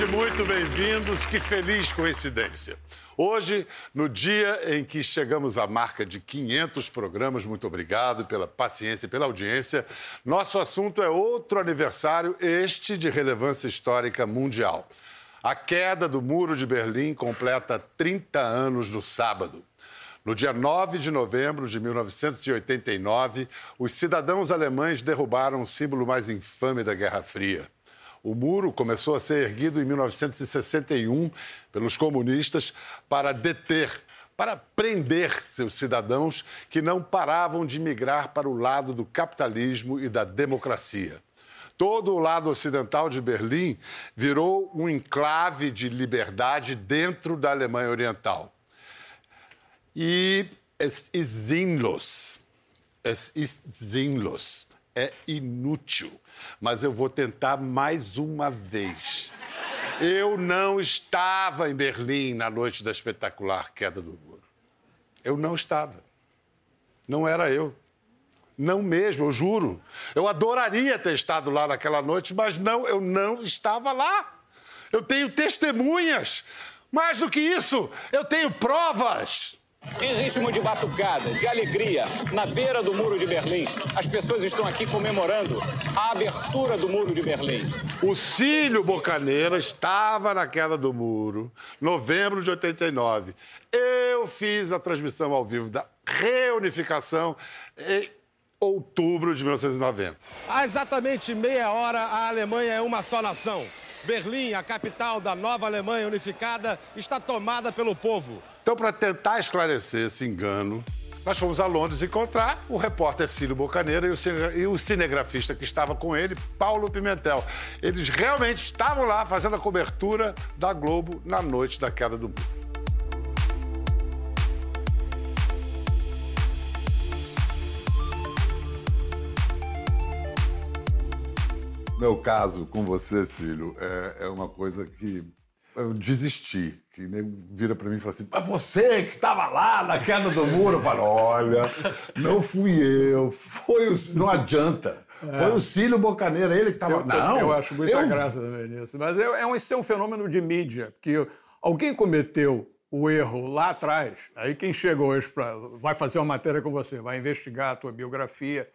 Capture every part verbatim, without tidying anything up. noite, muito bem-vindos. Que feliz coincidência. Hoje, no dia em que chegamos à marca de quinhentos programas, muito obrigado pela paciência e pela audiência, nosso assunto é outro aniversário, este de relevância histórica mundial. A queda do Muro de Berlim completa trinta anos no sábado. No dia nove de novembro de mil novecentos e oitenta e nove, os cidadãos alemães derrubaram o símbolo mais infame da Guerra Fria. O muro começou a ser erguido em mil novecentos e sessenta e um pelos comunistas para deter, para prender seus cidadãos que não paravam de migrar para o lado do capitalismo e da democracia. Todo o lado ocidental de Berlim virou um enclave de liberdade dentro da Alemanha Oriental. E es ist sinnlos. Es ist sinnlos. É inútil. Mas eu vou tentar mais uma vez. Eu não estava em Berlim na noite da espetacular queda do muro. Eu não estava. Não era eu. Não mesmo, eu juro. Eu adoraria ter estado lá naquela noite, mas não, eu não estava lá. Eu tenho testemunhas. Mais do que isso, eu tenho provas. Existe uma de batucada, de alegria, na beira do Muro de Berlim. As pessoas estão aqui comemorando a abertura do Muro de Berlim. O Cílio Boccanera estava na queda do muro, novembro de oitenta e nove. Eu fiz a transmissão ao vivo da reunificação em outubro de mil novecentos e noventa. Há exatamente meia hora, a Alemanha é uma só nação. Berlim, a capital da nova Alemanha unificada, está tomada pelo povo. Então, para tentar esclarecer esse engano, nós fomos a Londres encontrar o repórter Cílio Boccanera e o cinegrafista que estava com ele, Paulo Pimentel. Eles realmente estavam lá fazendo a cobertura da Globo na noite da queda do muro. Meu caso com você, Cílio, é, é uma coisa que eu desisti. Que nem vira pra mim e fala assim, mas você que tava lá na queda do muro. Eu falo, olha, não fui eu, foi o... não adianta. É. Foi o Cílio Boccanera, ele que tava... Eu, não, eu acho muita eu... graça também nisso. Mas eu, é um, esse é um fenômeno de mídia, que alguém cometeu o erro lá atrás, aí quem chegou hoje pra, vai fazer uma matéria com você, vai investigar a tua biografia,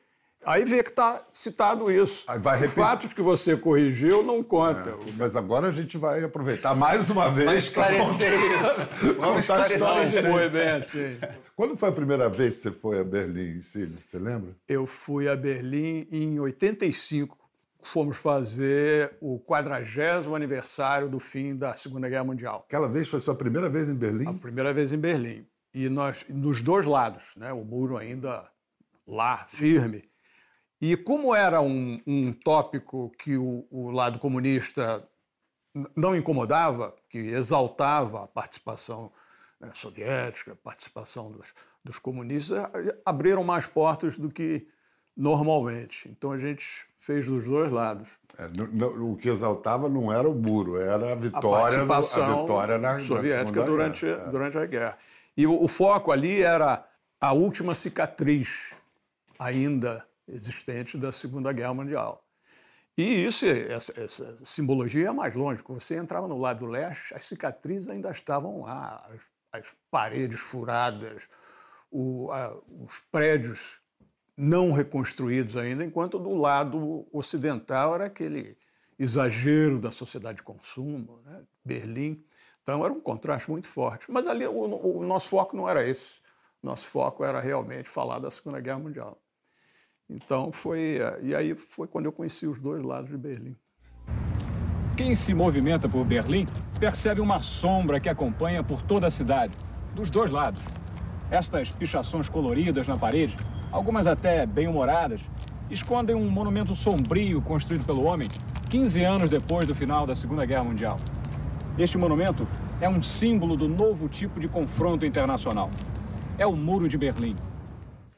aí vê que está citado isso. Vai Os fatos que você corrigiu não conta. É, mas agora a gente vai aproveitar mais uma vez... Vai esclarecer isso. Vamos esclarecer. Não foi bem assim. Quando foi a primeira vez que você foi a Berlim, Cílio? Você lembra? Eu fui a Berlim em oitenta e cinco. Fomos fazer o quadragésimo aniversário do fim da Segunda Guerra Mundial. Aquela vez foi a sua primeira vez em Berlim? A primeira vez em Berlim. E nós, nos dois lados, né? O muro ainda lá, firme. E como era um, um tópico que o, o lado comunista não incomodava, que exaltava a participação, né, soviética, a participação dos, dos comunistas, abriram mais portas do que normalmente. Então a gente fez dos dois lados. É, no, no, o que exaltava não era o muro, era a vitória, a participação a vitória na, soviética na durante, guerra, é. durante a guerra. E o, o foco ali era a última cicatriz ainda existente da Segunda Guerra Mundial. E isso, essa, essa simbologia é mais longe. Quando você entrava no lado leste, as cicatrizes ainda estavam lá, as, as paredes furadas, o, a, os prédios não reconstruídos ainda, enquanto do lado ocidental era aquele exagero da sociedade de consumo, né? Berlim. Então era um contraste muito forte. Mas ali o, o nosso foco não era esse. Nosso foco era realmente falar da Segunda Guerra Mundial. Então, foi... E aí foi quando eu conheci os dois lados de Berlim. Quem se movimenta por Berlim percebe uma sombra que acompanha por toda a cidade, dos dois lados. Estas pichações coloridas na parede, algumas até bem-humoradas, escondem um monumento sombrio construído pelo homem quinze anos depois do final da Segunda Guerra Mundial. Este monumento é um símbolo do novo tipo de confronto internacional. É o Muro de Berlim.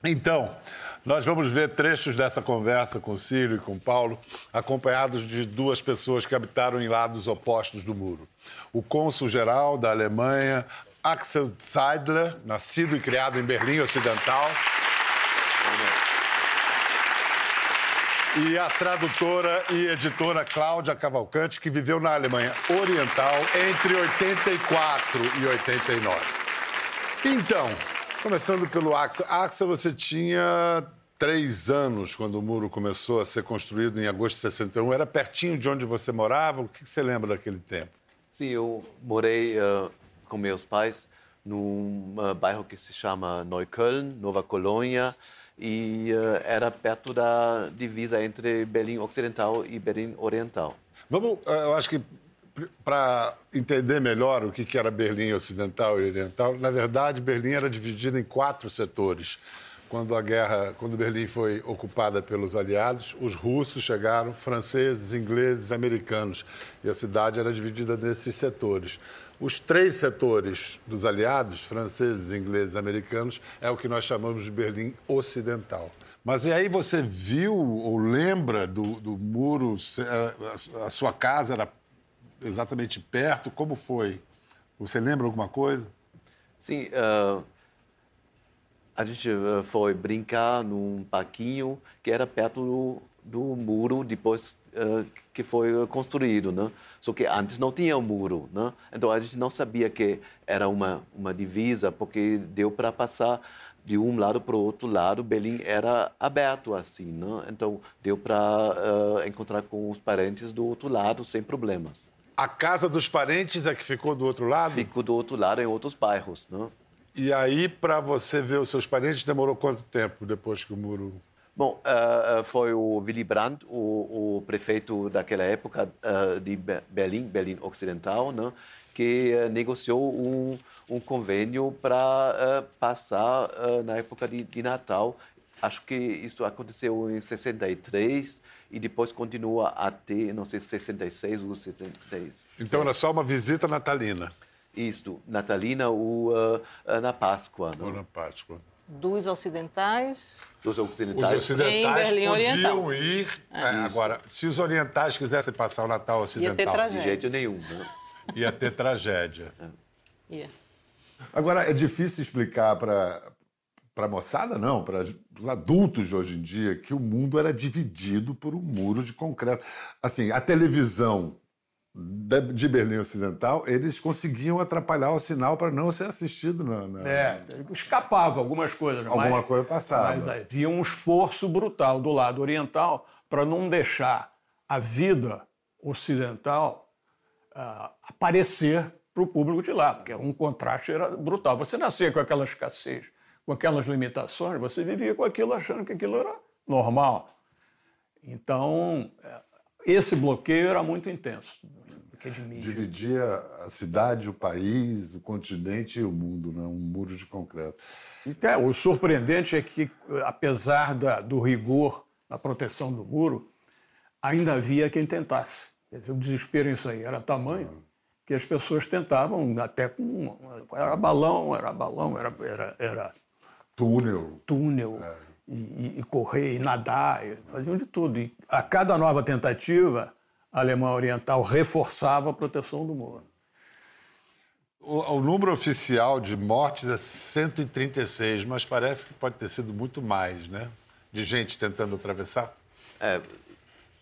Então... Nós vamos ver trechos dessa conversa com o Cílio e com o Paulo, acompanhados de duas pessoas que habitaram em lados opostos do muro. O cônsul-geral da Alemanha, Axel Zeidler, nascido e criado em Berlim Ocidental. e a tradutora e editora Cláudia Cavalcante, que viveu na Alemanha Oriental entre oitenta e quatro e oitenta e nove. Então, começando pelo Axel. Axel, você tinha três anos quando o muro começou a ser construído em agosto de sessenta e um. Era pertinho de onde você morava? O que você lembra daquele tempo? Sim, eu morei uh, com meus pais num uh, bairro que se chama Neukölln, Nova Colônia, e uh, era perto da divisa entre Berlim Ocidental e Berlim Oriental. Vamos, uh, eu acho que para entender melhor o que, que era Berlim Ocidental e Oriental, na verdade, Berlim era dividida em quatro setores. Quando a guerra, quando Berlim foi ocupada pelos aliados, os russos chegaram, franceses, ingleses, americanos. E a cidade era dividida nesses setores. Os três setores dos aliados, franceses, ingleses, americanos, é o que nós chamamos de Berlim Ocidental. Mas e aí você viu ou lembra do, do muro? A sua casa era exatamente perto? Como foi? Você lembra alguma coisa? Sim. Uh... A gente foi brincar num parquinho que era perto do, do muro, depois uh, que foi construído, né? Só que antes não tinha um muro, né? Então a gente não sabia que era uma uma divisa, porque deu para passar de um lado para o outro lado. Berlim era aberto assim, né? Então deu para uh, encontrar com os parentes do outro lado sem problemas. A casa dos parentes é que ficou do outro lado? Ficou do outro lado, em outros bairros, né? E aí, para você ver os seus parentes, demorou quanto tempo depois que o muro... Bom, uh, foi o Willy Brandt, o, o prefeito daquela época uh, de Berlim, Berlim Ocidental, né, que uh, negociou um, um convênio para uh, passar uh, na época de, de Natal. Acho que isso aconteceu em sessenta e três e depois continua até, não sei, sessenta e seis ou setenta e seis. Então, era só uma visita natalina. Isto, natalina ou uh, na Páscoa. Ou na Páscoa. Dos ocidentais... Dos ocidentais. Os ocidentais podiam oriental. ir... É, agora, se os orientais quisessem passar o Natal ocidental... De jeito nenhum. Né? Ia ter tragédia. É. Yeah. Agora, é difícil explicar para a moçada, não, para os adultos de hoje em dia, que o mundo era dividido por um muro de concreto. Assim, a televisão... de Berlim Ocidental, eles conseguiam atrapalhar o sinal para não ser assistido. Na, na... É, escapava algumas coisas. Alguma mas, coisa passava. Mas havia um esforço brutal do lado oriental para não deixar a vida ocidental uh, aparecer para o público de lá, porque um contraste era brutal. Você nascia com aquela escassez, com aquelas limitações, você vivia com aquilo achando que aquilo era normal. Então... Uh, Esse bloqueio era muito intenso. Dividia a cidade, o país, o continente e o mundo, né? Um muro de concreto. Então, o surpreendente é que, apesar da, do rigor na proteção do muro, ainda havia quem tentasse. Quer dizer, o desespero em sair era tamanho que as pessoas tentavam, até com... Era balão, era balão, era... era, era túnel. Túnel. É. E, e correr, e nadar, e faziam de tudo. E a cada nova tentativa, a Alemanha Oriental reforçava a proteção do muro. O, o número oficial de mortes é cento e trinta e seis, mas parece que pode ter sido muito mais, né? De gente tentando atravessar. É,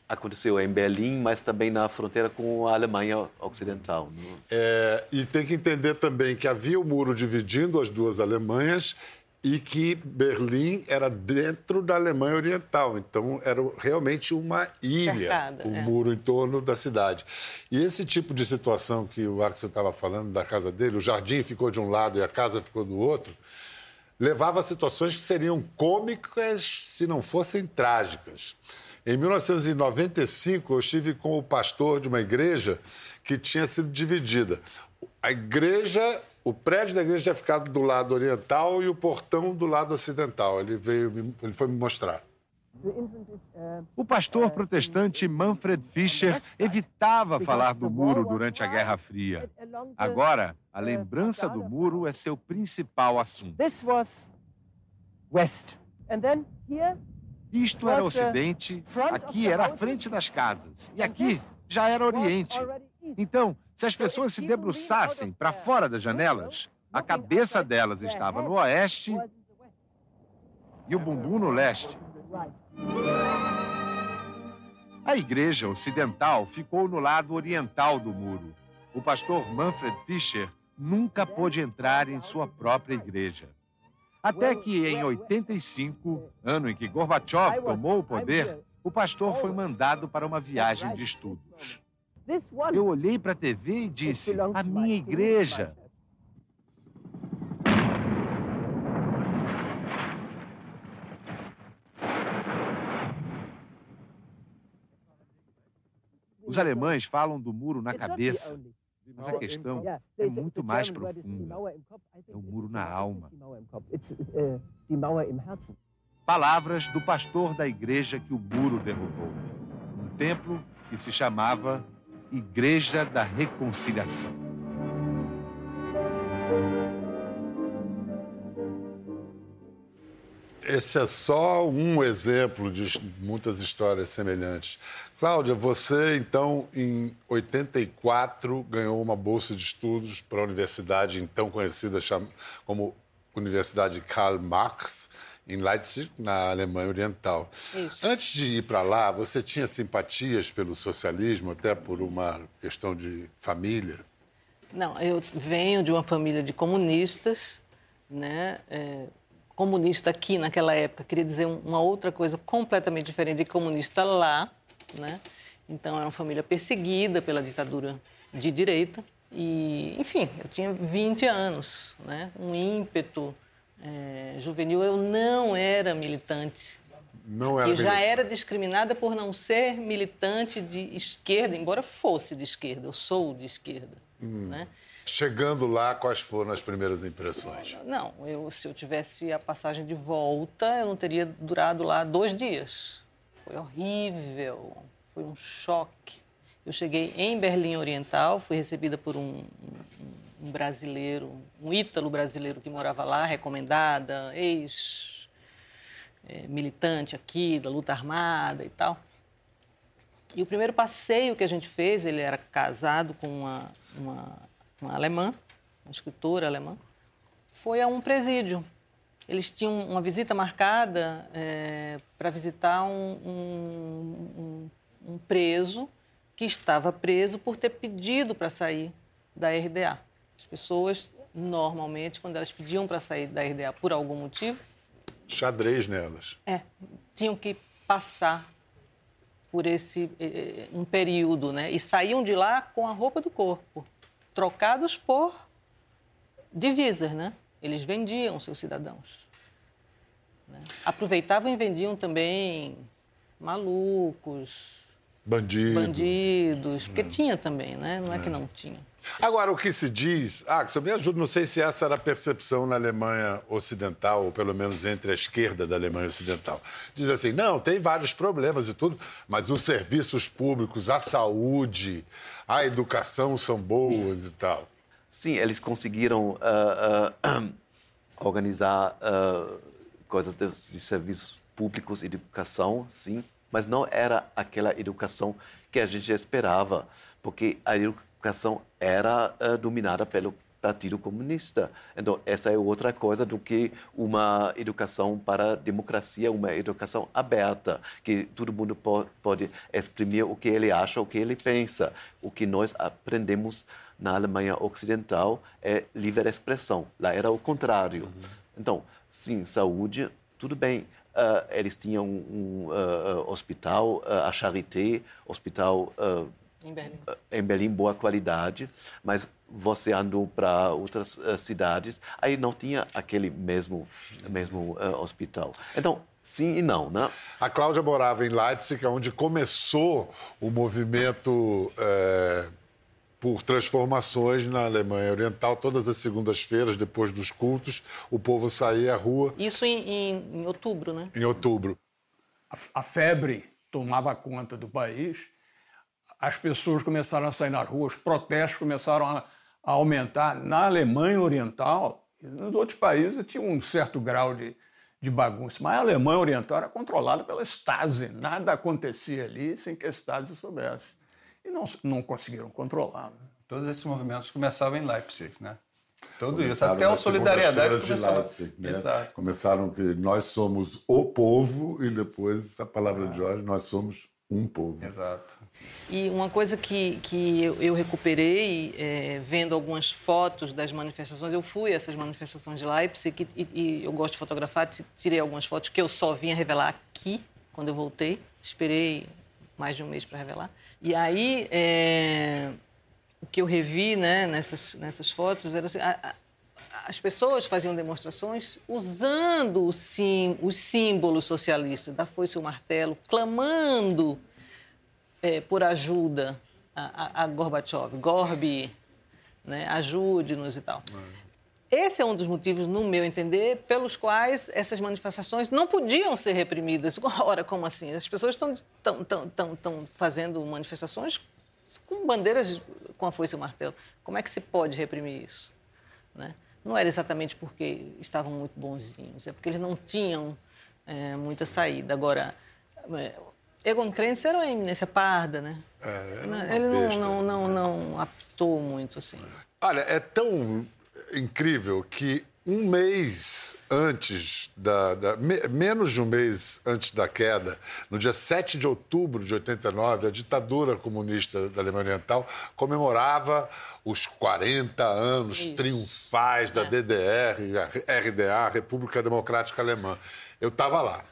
aconteceu em Berlim, mas também na fronteira com a Alemanha Ocidental. Né? É, e tem que entender também que havia o muro dividindo as duas Alemanhas, e que Berlim era dentro da Alemanha Oriental, então era realmente uma ilha, o um é. muro em torno da cidade. E esse tipo de situação que o Axel estava falando da casa dele, o jardim ficou de um lado e a casa ficou do outro, levava a situações que seriam cômicas se não fossem trágicas. Em mil novecentos e noventa e cinco, eu estive com o pastor de uma igreja que tinha sido dividida. A igreja... O prédio da igreja tinha ficado do lado oriental e o portão do lado ocidental. Ele, veio, ele foi me mostrar. O pastor protestante Manfred Fischer evitava falar do muro durante a Guerra Fria. Agora, a lembrança do muro é seu principal assunto. Isto era Ocidente, aqui era a frente das casas e aqui já era Oriente. Então, se as pessoas se debruçassem para fora das janelas, a cabeça delas estava no oeste e o bumbum no leste. A igreja ocidental ficou no lado oriental do muro. O pastor Manfred Fischer nunca pôde entrar em sua própria igreja. Até que, em oitenta e cinco, ano em que Gorbachev tomou o poder, o pastor foi mandado para uma viagem de estudos. Eu olhei para a T V e disse, a minha igreja. Os alemães falam do muro na cabeça, mas a questão é muito mais profunda. É o muro na alma. Palavras do pastor da igreja que o muro derrubou. Um templo que se chamava Igreja da Reconciliação. Esse é só um exemplo de muitas histórias semelhantes. Cláudia, você, então, em oitenta e quatro, ganhou uma bolsa de estudos para a universidade então conhecida como Universidade Karl Marx, em Leipzig, na Alemanha Oriental. Isso. Antes de ir para lá, você tinha simpatias pelo socialismo, até por uma questão de família? Não, eu venho de uma família de comunistas, né? É... comunista aqui naquela época queria dizer uma outra coisa completamente diferente de comunista lá, né? Então era uma família perseguida pela ditadura de direita e, enfim, eu tinha vinte anos, né? Um ímpeto é, juvenil. Eu não era militante. Não era. Eu já era discriminada por não ser militante de esquerda, embora fosse de esquerda. Eu sou de esquerda, hum. né? Chegando lá, quais foram as primeiras impressões? Não, eu, se eu tivesse a passagem de volta, eu não teria durado lá dois dias. Foi horrível, foi um choque. Eu cheguei em Berlim Oriental, fui recebida por um, um, um brasileiro, um ítalo brasileiro que morava lá, recomendada, ex-militante aqui da luta armada e tal. E o primeiro passeio que a gente fez, ele era casado com uma... uma uma alemã, uma escritora alemã, foi a um presídio. Eles tinham uma visita marcada é, para visitar um, um, um preso que estava preso por ter pedido para sair da R D A. As pessoas, normalmente, quando elas pediam para sair da R D A por algum motivo... Xadrez nelas. É, tinham que passar por esse um período, né? E saíam de lá com a roupa do corpo, trocados por divisas, né? Eles vendiam seus cidadãos. Né? Aproveitavam e vendiam também malucos, Bandido. bandidos, porque não. tinha também, né? Não é, é que não tinha. Agora, o que se diz... Axel, me ajuda, não sei se essa era a percepção na Alemanha Ocidental, ou pelo menos entre a esquerda da Alemanha Ocidental. Diz assim, não, tem vários problemas e tudo, mas os serviços públicos, a saúde, a educação são boas e tal. Sim, eles conseguiram uh, uh, organizar uh, coisas de, de serviços públicos, educação, sim, mas não era aquela educação que a gente esperava, porque a educação... A educação era uh, dominada pelo Partido Comunista. Então, essa é outra coisa do que uma educação para a democracia, uma educação aberta, que todo mundo po pode exprimir o que ele acha, o que ele pensa. O que nós aprendemos na Alemanha Ocidental é livre expressão. Lá era o contrário. Uhum. Então, sim, saúde, tudo bem. Uh, eles tinham um uh, hospital, uh, a Charité, hospital... Uh, Em Berlim. Em Berlim, boa qualidade, mas você andou para outras uh, cidades, aí não tinha aquele mesmo, mesmo uh, hospital. Então, sim e não, né? A Cláudia morava em Leipzig, onde começou o movimento uh, por transformações na Alemanha Oriental. Todas as segundas-feiras, depois dos cultos, o povo saía à rua. Isso em, em, em outubro, né? Em outubro. A, a febre tomava conta do país. As pessoas começaram a sair nas ruas, os protestos começaram a, a aumentar. Na Alemanha Oriental, nos outros países tinha um certo grau de, de bagunça, mas a Alemanha Oriental era controlada pela Stasi. Nada acontecia ali sem que a Stasi soubesse. E não, não conseguiram controlar. Todos esses movimentos começavam em Leipzig, né? Tudo começaram isso, até a solidariedade começava. Leipzig, né? Exato. Começaram que nós somos o povo e depois, a palavra ah. de Jorge, nós somos um povo. Exato. E uma coisa que, que eu recuperei, é, vendo algumas fotos das manifestações, eu fui a essas manifestações de Leipzig e, e eu gosto de fotografar, tirei algumas fotos que eu só vinha revelar aqui, quando eu voltei, esperei mais de um mês para revelar. E aí, é, o que eu revi, né, nessas, nessas fotos era assim, a, a, as pessoas faziam demonstrações usando sim, os símbolos socialistas, da foice e o martelo, clamando é, por ajuda a, a, a Gorbachev. Gorbi, né, ajude-nos e tal. É. Esse é um dos motivos, no meu entender, pelos quais essas manifestações não podiam ser reprimidas. Ora, como assim? As pessoas estão tão, tão, tão, tão fazendo manifestações com bandeiras com a foice e o martelo. Como é que se pode reprimir isso? Né? Não era exatamente porque estavam muito bonzinhos, é porque eles não tinham é, muita saída. Agora, é, Egon Krenz era uma eminência parda, né? É, era uma Ele besta, não, não, não, não apitou muito, assim. Olha, é tão incrível que um mês antes da... da me, menos de um mês antes da queda, no dia sete de outubro de oitenta e nove, a ditadura comunista da Alemanha Oriental comemorava os quarenta anos Isso. triunfais da é. D D R, a R D A, a República Democrática Alemã. Eu estava lá.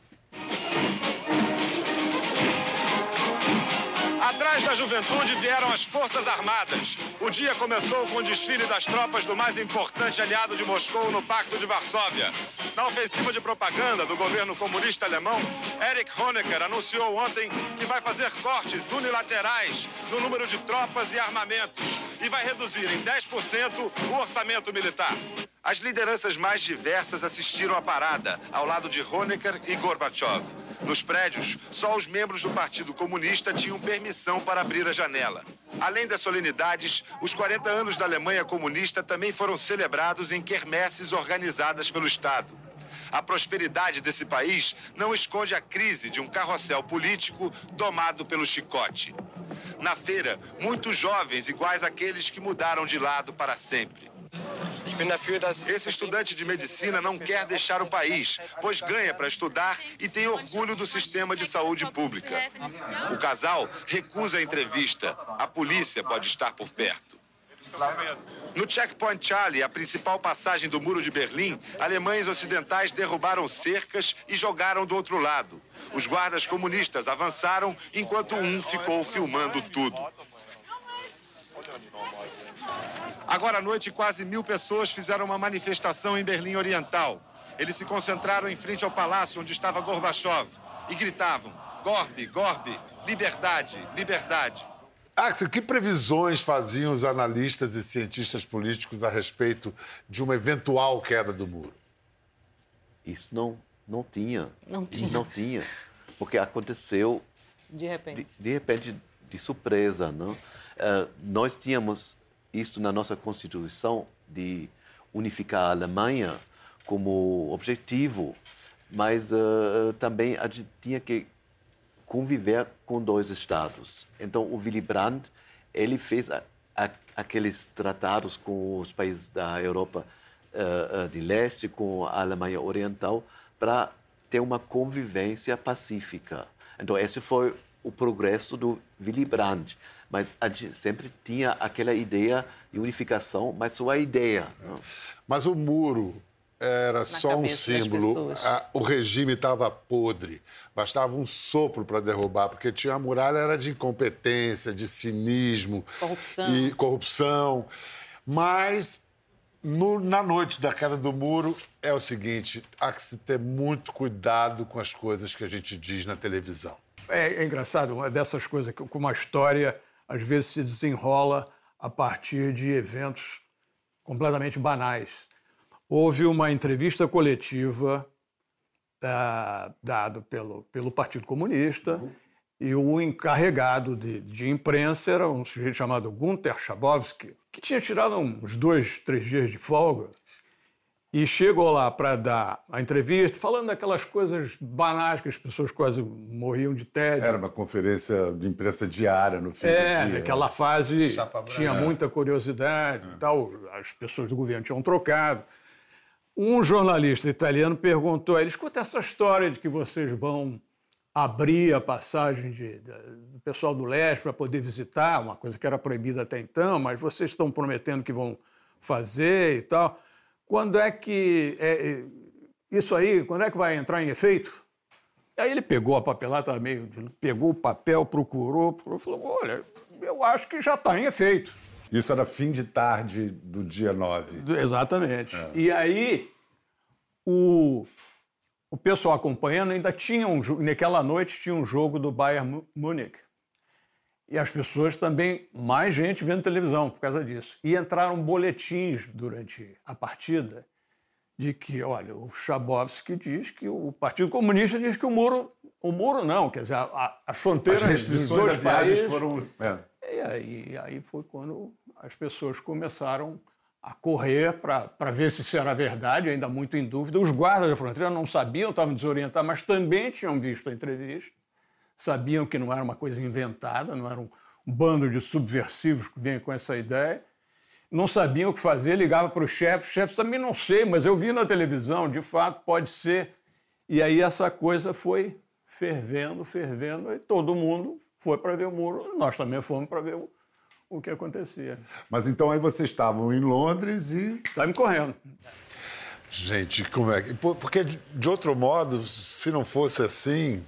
Atrás da juventude vieram as Forças Armadas. O dia começou com o desfile das tropas do mais importante aliado de Moscou no Pacto de Varsóvia. Na ofensiva de propaganda do governo comunista alemão, Erich Honecker anunciou ontem que vai fazer cortes unilaterais no número de tropas e armamentos e vai reduzir em dez por cento o orçamento militar. As lideranças mais diversas assistiram à parada, ao lado de Honecker e Gorbachev. Nos prédios, só os membros do Partido Comunista tinham permissão para abrir a janela. Além das solenidades, os quarenta anos da Alemanha Comunista também foram celebrados em quermesses organizadas pelo Estado. A prosperidade desse país não esconde a crise de um carrossel político domado pelo chicote. Na feira, muitos jovens iguais àqueles que mudaram de lado para sempre. Esse estudante de medicina não quer deixar o país, pois ganha para estudar e tem orgulho do sistema de saúde pública. O casal recusa a entrevista. A polícia pode estar por perto. No Checkpoint Charlie, a principal passagem do Muro de Berlim, alemães ocidentais derrubaram cercas e jogaram do outro lado. Os guardas comunistas avançaram, enquanto um ficou filmando tudo. Agora à noite, quase mil pessoas fizeram uma manifestação em Berlim Oriental. Eles se concentraram em frente ao palácio onde estava Gorbachev e gritavam: Gorbi, Gorbi, liberdade, liberdade. Axel, que previsões faziam os analistas e cientistas políticos a respeito de uma eventual queda do muro? Isso não, não tinha. Não tinha. Não tinha, porque aconteceu de repente, de, de, repente, de surpresa, não? Uh, nós tínhamos isso na nossa Constituição, de unificar a Alemanha como objetivo, mas uh, também a gente tinha que conviver com dois estados. Então, o Willy Brandt, ele fez a, a, aqueles tratados com os países da Europa uh, uh, de leste, com a Alemanha Oriental, para ter uma convivência pacífica. Então, esse foi o progresso do Willy Brandt. Mas a gente sempre tinha aquela ideia de unificação, mas só a ideia. Não? Mas o muro era Na só um símbolo. A, o regime estava podre. Bastava um sopro para derrubar, porque tinha a muralha era de incompetência, de cinismo corrupção. e corrupção. Mas... No, na noite da queda do muro, é o seguinte, há que se ter muito cuidado com as coisas que a gente diz na televisão. É, é engraçado, uma dessas coisas, que uma história às vezes se desenrola a partir de eventos completamente banais. Houve uma entrevista coletiva uh, dada pelo, pelo Partido Comunista uhum. e o encarregado de, de imprensa era um sujeito chamado Günter Schabowski, que tinha tirado uns dois, três dias de folga e chegou lá para dar a entrevista, falando daquelas coisas banais que as pessoas quase morriam de tédio. Era uma conferência de imprensa diária no fim do dia. É, naquela fase tinha muita curiosidade e tal, as pessoas do governo tinham trocado. Um jornalista italiano perguntou a ele: escuta essa história de que vocês vão abrir a passagem de, de, do pessoal do leste para poder visitar, uma coisa que era proibida até então, mas vocês estão prometendo que vão fazer e tal. Quando é que é, isso aí, quando é que vai entrar em efeito? Aí ele pegou a papelada, meio, pegou o papel, procurou, procurou, falou, olha, eu acho que já está em efeito. Isso era fim de tarde do dia nove. Exatamente. É. E aí, o, o pessoal acompanhando ainda tinha um jogo, naquela noite tinha um jogo do Bayern Múnich. E as pessoas também, mais gente vendo televisão por causa disso. E entraram boletins durante a partida de que, olha, o Schabowski diz que o Partido Comunista diz que o muro... O muro não, quer dizer, a, a, as fronteiras as dos dois países foram... É. E aí, aí foi quando as pessoas começaram a correr para ver se isso era verdade, ainda muito em dúvida. Os guardas da fronteira não sabiam, estavam desorientados, mas também tinham visto a entrevista, sabiam que não era uma coisa inventada, não era um bando de subversivos que vinha com essa ideia. Não sabiam o que fazer, ligava para o chefe, o chefe também não sei, mas eu vi na televisão, de fato, pode ser. E aí essa coisa foi fervendo, fervendo, e todo mundo foi para ver o muro, nós também fomos para ver o, o que acontecia. Mas então aí vocês estavam em Londres e... Saímos correndo. Gente, como é que... Porque, de outro modo, se não fosse assim...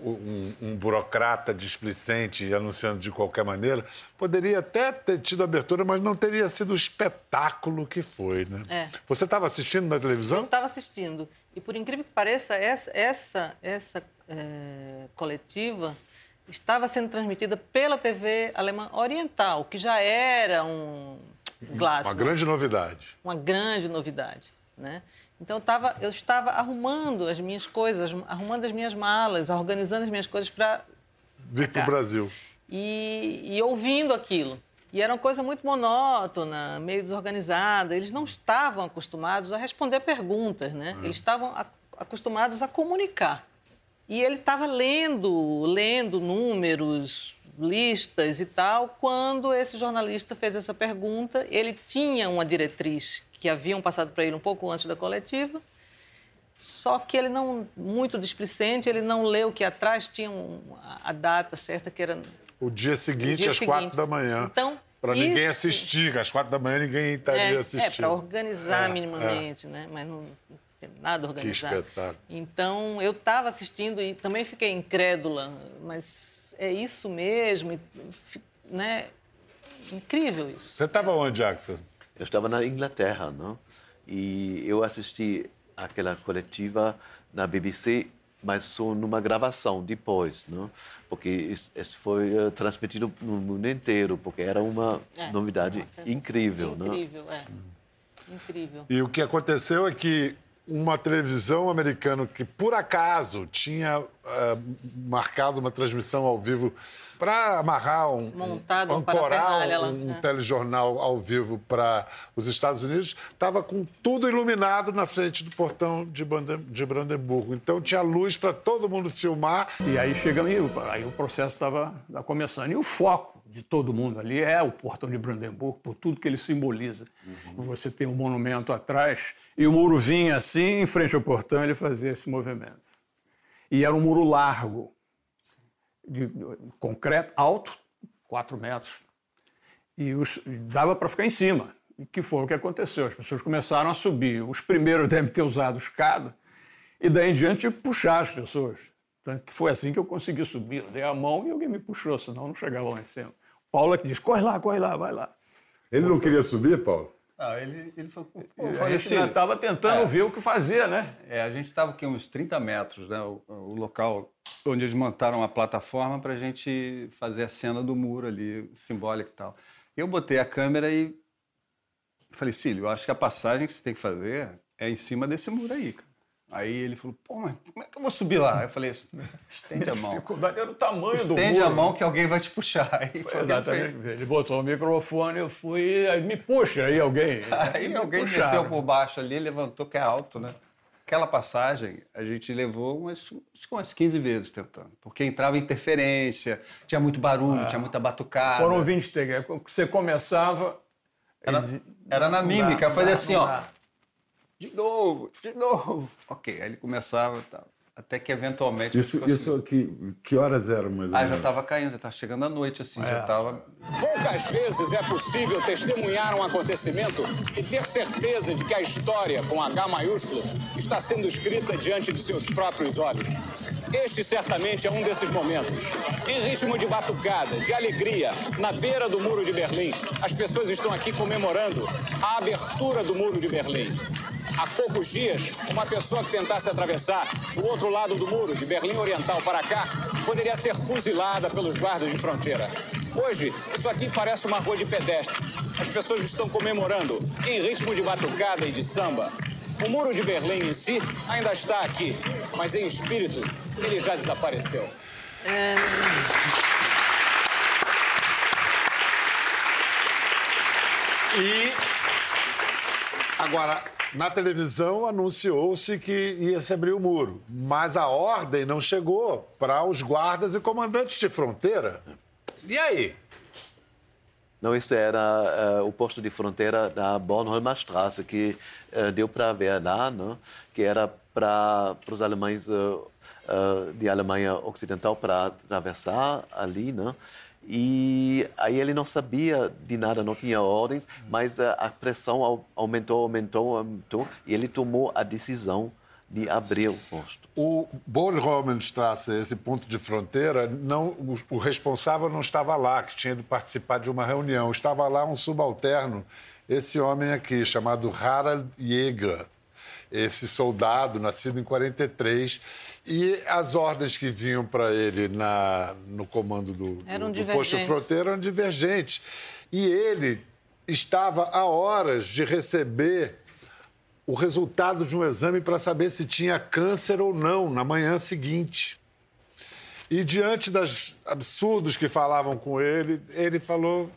Um, um burocrata displicente anunciando de qualquer maneira, poderia até ter tido abertura, mas não teria sido o espetáculo que foi, né? É. Você estava assistindo na televisão? Eu estava assistindo. E, por incrível que pareça, essa, essa, essa é, coletiva estava sendo transmitida pela T V alemã oriental, que já era um Glasgow. Uma grande novidade. Uma grande novidade, né? Então, eu, tava, eu estava arrumando as minhas coisas, arrumando as minhas malas, organizando as minhas coisas para... vir para o Brasil. E, e ouvindo aquilo. E era uma coisa muito monótona, meio desorganizada. Eles não estavam acostumados a responder perguntas, né? É. Eles estavam a, acostumados a comunicar. E ele estava lendo, lendo números, listas e tal. Quando esse jornalista fez essa pergunta, ele tinha uma diretriz que haviam passado para ele um pouco antes da coletiva, só que ele não, muito displicente, ele não leu que atrás tinha um, a data certa, que era... O dia seguinte, o dia às seguinte. quatro da manhã, então, para ninguém assistir, às quatro da manhã ninguém estaria é, assistindo. É, para organizar é, minimamente, é. né? Mas não, não tem nada organizado. Que espetáculo. Então, eu estava assistindo e também fiquei incrédula, mas é isso mesmo, né? Incrível isso. Você estava é. onde, Axel? Eu estava na Inglaterra, não? E eu assisti aquela coletiva na B B C, mas só numa gravação depois, não? Porque isso, isso foi transmitido no mundo inteiro, porque era uma é, novidade uma sensação incrível, não? Incrível, é. Hum. Incrível. E o que aconteceu é que uma televisão americana que, por acaso, tinha uh, marcado uma transmissão ao vivo para amarrar, um, Montado, um, ancorar um, um é. telejornal ao vivo para os Estados Unidos, estava com tudo iluminado na frente do portão de Brandenburgo. Então, tinha luz para todo mundo filmar. E aí, chega, aí o processo estava começando. E o foco de todo mundo ali é o portão de Brandenburgo, por tudo que ele simboliza. Uhum. Você tem um monumento atrás... E o muro vinha assim, em frente ao portão, ele fazia esse movimento. E era um muro largo, de concreto, alto, quatro metros. E os, dava para ficar em cima, que foi o que aconteceu. As pessoas começaram a subir. Os primeiros devem ter usado escada, e daí em diante puxar as pessoas. Então, foi assim que eu consegui subir. Eu dei a mão e alguém me puxou, senão não chegava lá em cima. Paulo que diz, corre lá, corre lá, vai lá. Ele não queria subir, Paulo? Ah, ele, ele foi... Pô, a gente já estava tentando é, ver o que fazer, né? É, a gente estava aqui uns trinta metros, né? O, o local onde eles montaram a plataforma para a gente fazer a cena do muro ali, simbólica e tal. Eu botei a câmera e falei, Cílio, eu acho que a passagem que você tem que fazer é em cima desse muro aí, cara. Aí ele falou, pô, mas como é que eu vou subir lá? Eu falei, estende a mão. A dificuldade era o tamanho do muro. Estende a mão que alguém vai te puxar. Aí foi, exatamente. Foi... Ele botou o microfone, eu fui, aí me puxa, aí alguém... Aí me alguém puxaram. Meteu por baixo ali, levantou, que é alto, né? Aquela passagem, a gente levou umas, umas quinze vezes tentando, porque entrava interferência, tinha muito barulho, ah, tinha muita batucada. Foram vinte takes, você começava... Era, era na mímica, fazia assim, ó... De novo, de novo. Ok, aí ele começava e tal. Até que eventualmente... Isso, assim, isso aqui, que horas eram mais ou menos? Ah, já estava caindo, já estava chegando à noite, assim, é. já estava... Poucas vezes é possível testemunhar um acontecimento e ter certeza de que a história, com H maiúsculo, está sendo escrita diante de seus próprios olhos. Este certamente é um desses momentos. Em ritmo de batucada, de alegria, na beira do Muro de Berlim, as pessoas estão aqui comemorando a abertura do Muro de Berlim. Há poucos dias, uma pessoa que tentasse atravessar o outro lado do muro, de Berlim Oriental para cá, poderia ser fuzilada pelos guardas de fronteira. Hoje, isso aqui parece uma rua de pedestres. As pessoas estão comemorando, em ritmo de batucada e de samba. O Muro de Berlim em si ainda está aqui, mas em espírito, ele já desapareceu. É... E agora... Na televisão, anunciou-se que ia se abrir o muro, mas a ordem não chegou para os guardas e comandantes de fronteira. E aí? Não, isso era uh, o posto de fronteira da Bornholmerstraße, que uh, deu para ver lá, né? Que era para os alemães uh, uh, de Alemanha Ocidental para atravessar ali, né? E aí ele não sabia de nada, não tinha ordens, mas a pressão aumentou, aumentou, aumentou, e ele tomou a decisão de abrir o posto. O Bornholmerstraße, esse ponto de fronteira, não, o responsável não estava lá, que tinha de participar de uma reunião. Estava lá um subalterno, esse homem aqui, chamado Harald Jäger, esse soldado, nascido em quarenta e três... E as ordens que vinham para ele na, no comando do, do, do posto de fronteira eram divergentes. E ele estava a horas de receber o resultado de um exame para saber se tinha câncer ou não na manhã seguinte. E diante dos absurdos que falavam com ele, ele falou...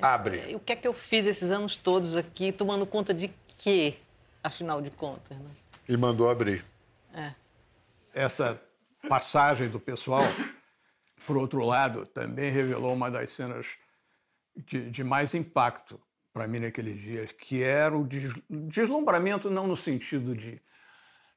Abre. O que é que eu fiz esses anos todos aqui, tomando conta de quê, afinal de contas? Né? E mandou abrir. É. Essa passagem do pessoal, por outro lado, também revelou uma das cenas de, de mais impacto para mim naquele dia, que era o des, deslumbramento, não no sentido de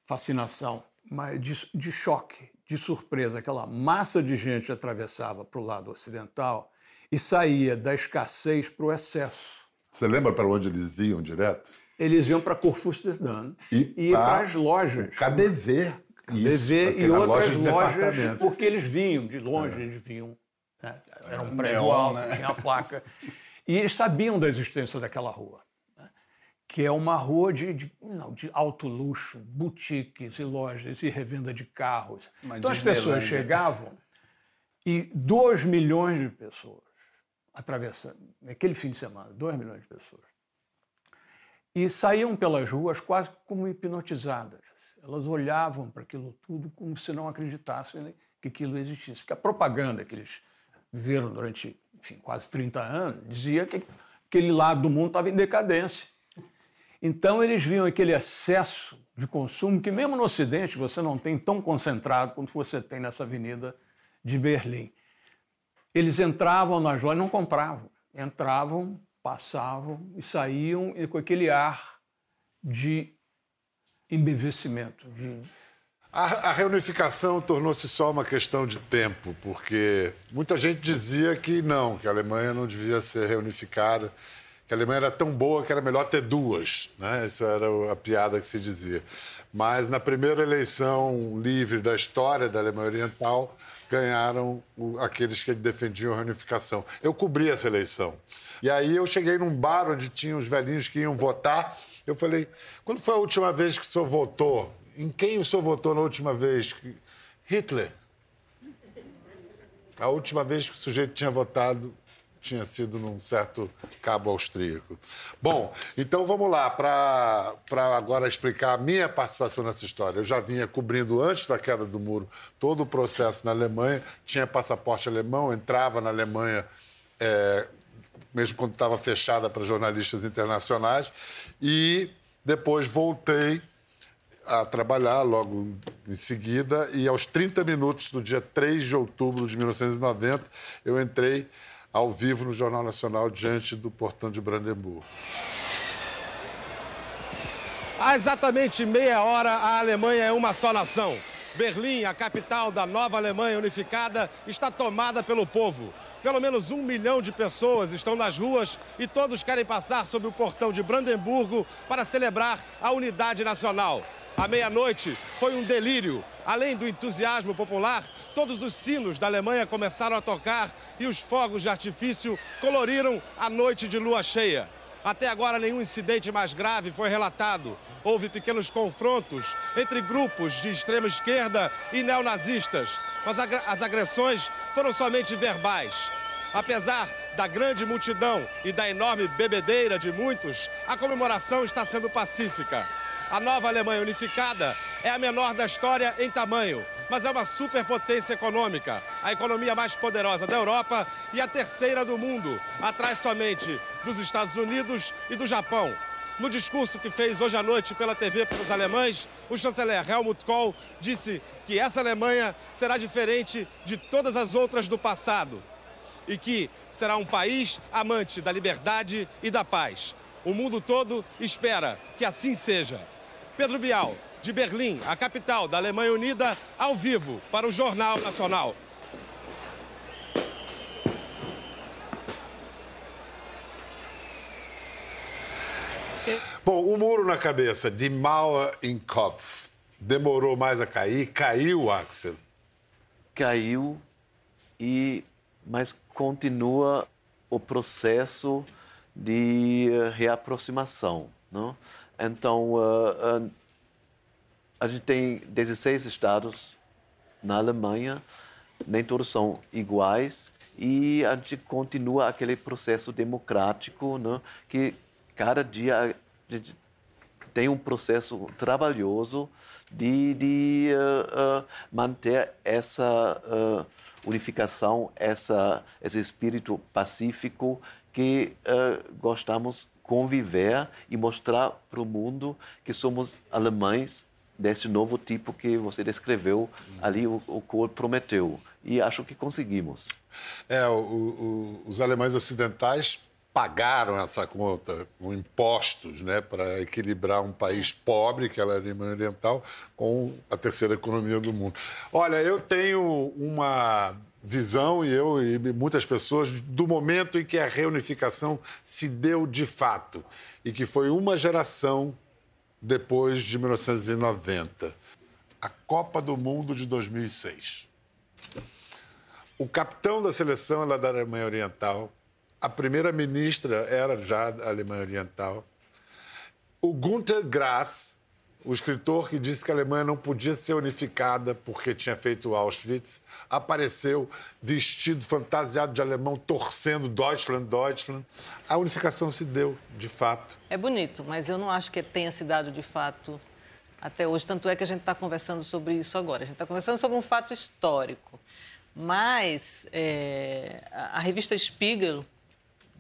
fascinação, mas de, de choque, de surpresa. Aquela massa de gente atravessava para o lado ocidental e saía da escassez para o excesso. Você lembra para onde eles iam direto? Eles iam para Kurfürstendamm e, e para as lojas. K D V. K D V e outras lojas, lojas porque eles vinham de longe, é. eles vinham. Né? Era um prédio alto, né? Tinha a placa. E eles sabiam da existência daquela rua, né? Que é uma rua de, de, não, de alto luxo, boutiques e lojas e revenda de carros. Uma então as pessoas chegavam e dois milhões de pessoas atravessando, naquele fim de semana, dois milhões de pessoas. E saíam pelas ruas quase como hipnotizadas. Elas olhavam para aquilo tudo como se não acreditassem que aquilo existisse. Porque a propaganda que eles viveram durante, enfim, quase trinta anos dizia que aquele lado do mundo estava em decadência. Então eles viam aquele excesso de consumo que mesmo no Ocidente você não tem tão concentrado quanto você tem nessa avenida de Berlim. Eles entravam nas lojas, não compravam, entravam... passavam e saíam e com aquele ar de embevecimento. De... A, a reunificação tornou-se só uma questão de tempo, porque muita gente dizia que não, que a Alemanha não devia ser reunificada, que a Alemanha era tão boa que era melhor ter duas, né? Isso era a piada que se dizia. Mas na primeira eleição livre da história da Alemanha Oriental, ganharam aqueles que defendiam a reunificação. Eu cobri essa eleição. E aí eu cheguei num bar onde tinha uns velhinhos que iam votar. Eu falei, quando foi a última vez que o senhor votou? Em quem o senhor votou na última vez? Hitler. A última vez que o sujeito tinha votado tinha sido num certo cabo austríaco. Bom, então vamos lá, para agora explicar a minha participação nessa história. Eu já vinha cobrindo, antes da queda do muro, todo o processo na Alemanha, tinha passaporte alemão, entrava na Alemanha, é, mesmo quando estava fechada para jornalistas internacionais, e depois voltei a trabalhar logo em seguida, e aos trinta minutos do dia três de outubro de mil novecentos e noventa, eu entrei ao vivo no Jornal Nacional, diante do Portão de Brandenburgo. Há exatamente meia hora, a Alemanha é uma só nação. Berlim, a capital da nova Alemanha unificada, está tomada pelo povo. Pelo menos um milhão de pessoas estão nas ruas e todos querem passar sob o Portão de Brandenburgo para celebrar a unidade nacional. A meia-noite foi um delírio. Além do entusiasmo popular, todos os sinos da Alemanha começaram a tocar e os fogos de artifício coloriram a noite de lua cheia. Até agora, nenhum incidente mais grave foi relatado. Houve pequenos confrontos entre grupos de extrema esquerda e neonazistas, mas as agressões foram somente verbais. Apesar da grande multidão e da enorme bebedeira de muitos, a comemoração está sendo pacífica. A nova Alemanha unificada é a menor da história em tamanho, mas é uma superpotência econômica, a economia mais poderosa da Europa e a terceira do mundo, atrás somente dos Estados Unidos e do Japão. No discurso que fez hoje à noite pela T V para os alemães, o chanceler Helmut Kohl disse que essa Alemanha será diferente de todas as outras do passado e que será um país amante da liberdade e da paz. O mundo todo espera que assim seja. Pedro Bial, de Berlim, a capital da Alemanha Unida, ao vivo para o Jornal Nacional. Bom, o muro na cabeça de Mauer em Kopf demorou mais a cair. Caiu, Axel? Caiu, e, mas continua o processo de reaproximação, não? Então, uh, uh, a gente tem dezesseis estados na Alemanha, nem todos são iguais, e a gente continua aquele processo democrático, não? Que cada dia a gente tem um processo trabalhoso de, de uh, uh, manter essa uh, unificação, essa, esse espírito pacífico que uh, gostamos conviver e mostrar para o mundo que somos alemães deste novo tipo que você descreveu ali, o, o Kohl prometeu. E acho que conseguimos. É, o, o, os alemães ocidentais pagaram essa conta com impostos, né, para equilibrar um país pobre, que era a Alemanha Oriental, com a terceira economia do mundo. Olha, eu tenho uma visão, e eu e muitas pessoas, do momento em que a reunificação se deu de fato e que foi uma geração depois de mil novecentos e noventa. A Copa do Mundo de dois mil e seis. O capitão da seleção era da Alemanha Oriental, a primeira-ministra era já da Alemanha Oriental, o Günter Grass, o escritor que disse que a Alemanha não podia ser unificada porque tinha feito Auschwitz, apareceu vestido, fantasiado de alemão, torcendo Deutschland, Deutschland. A unificação se deu, de fato. É bonito, mas eu não acho que tenha se dado, de fato, até hoje. Tanto é que a gente está conversando sobre isso agora. A gente está conversando sobre um fato histórico. Mas é, a revista Spiegel,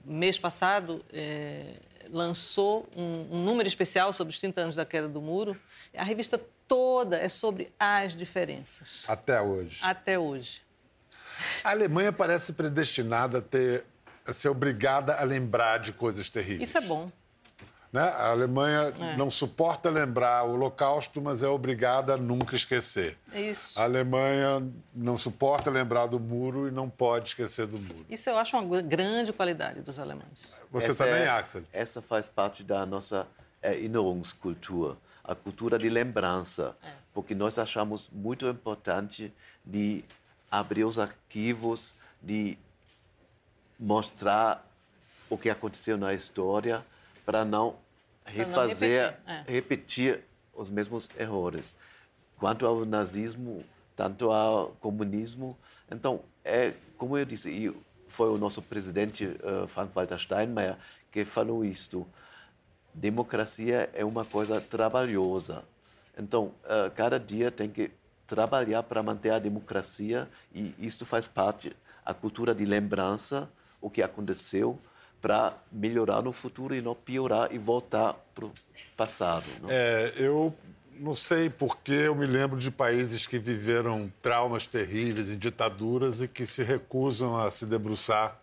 mês passado, é, lançou um, um número especial sobre os trinta anos da queda do muro. A revista toda é sobre as diferenças. Até hoje. Até hoje. A Alemanha parece predestinada a, ter, a ser obrigada a lembrar de coisas terríveis. Isso é bom. Né? A Alemanha é. não suporta lembrar o Holocausto, mas é obrigada a nunca esquecer. Isso. A Alemanha não suporta lembrar do muro e não pode esquecer do muro. Isso eu acho uma grande qualidade dos alemães. Você essa também, é, Axel? Essa faz parte da nossa é, Erinnerungskultur, a cultura de lembrança, é. porque nós achamos muito importante de abrir os arquivos, de mostrar o que aconteceu na história, para não refazer, não repetir. É. repetir os mesmos erros. Quanto ao nazismo, tanto ao comunismo, então, é, como eu disse, e foi o nosso presidente uh, Frank Walter Steinmeier que falou isto, democracia é uma coisa trabalhosa. Então, uh, cada dia tem que trabalhar para manter a democracia, e isto faz parte da cultura de lembrança, o que aconteceu, para melhorar no futuro e não piorar e voltar para o passado. Não? É, eu não sei porque eu me lembro de países que viveram traumas terríveis em ditaduras e que se recusam a se debruçar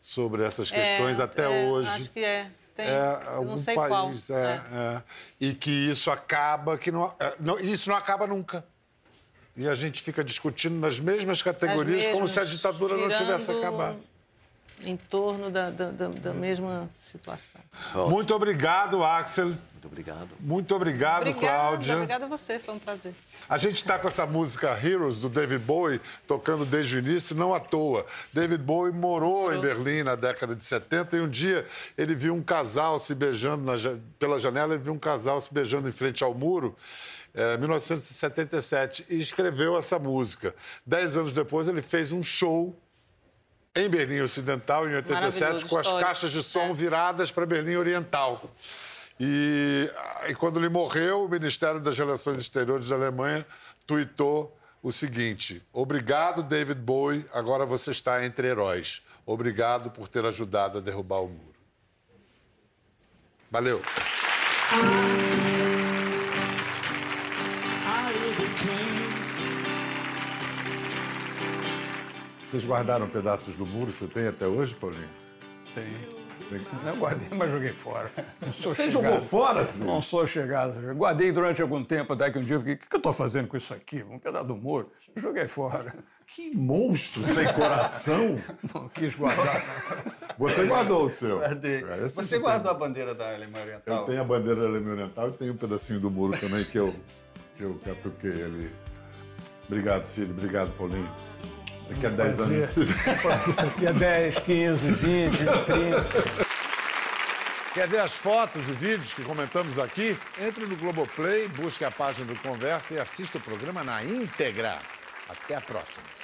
sobre essas questões é, até é, hoje. Acho que é. Tem, é, algum não sei país. Qual. É, é. É, e que isso acaba, que não, é, não, isso não acaba nunca. E a gente fica discutindo nas mesmas categorias mesmas, como se a ditadura não tivesse acabado. Em torno da, da, da, da mesma situação. Muito obrigado, Axel. Muito obrigado. Muito obrigado, obrigado Cláudia. Obrigada a você, foi um prazer. A gente está com essa música Heroes, do David Bowie, tocando desde o início, não à toa. David Bowie morou, morou. em Berlim na década de setenta e um dia ele viu um casal se beijando na, pela janela, ele viu um casal se beijando em frente ao muro. É, mil novecentos e setenta e sete, e escreveu essa música. Dez anos depois, ele fez um show em Berlim Ocidental, em oitenta e sete, com as histórico. caixas de som é. viradas para Berlim Oriental. E, e quando ele morreu, o Ministério das Relações Exteriores da Alemanha tuitou o seguinte: obrigado, David Bowie, agora você está entre heróis. Obrigado por ter ajudado a derrubar o muro. Valeu. Vocês guardaram pedaços do muro? Você tem até hoje, Paulinho? Tem. Não guardei, mas joguei fora. Você jogou fora? Sim? Não sou chegado. Guardei durante algum tempo, até que um dia eu fiquei, o que eu estou fazendo com isso aqui? Um pedaço do muro? Joguei fora. Que monstro sem coração! Não quis guardar. Você guardou o seu? Guardei. Essa Você guardou tem... a bandeira da Alemanha Oriental? Eu tenho a bandeira da Alemanha Oriental e tenho um pedacinho do muro também que eu, que eu catuquei ali. Obrigado, Cílio. Obrigado, Paulinho. Daqui a dez anos. Isso aqui é dez, quinze, vinte, trinta. Quer ver as fotos e vídeos que comentamos aqui? Entre no Globoplay, busque a página do Conversa e assista o programa na íntegra. Até a próxima.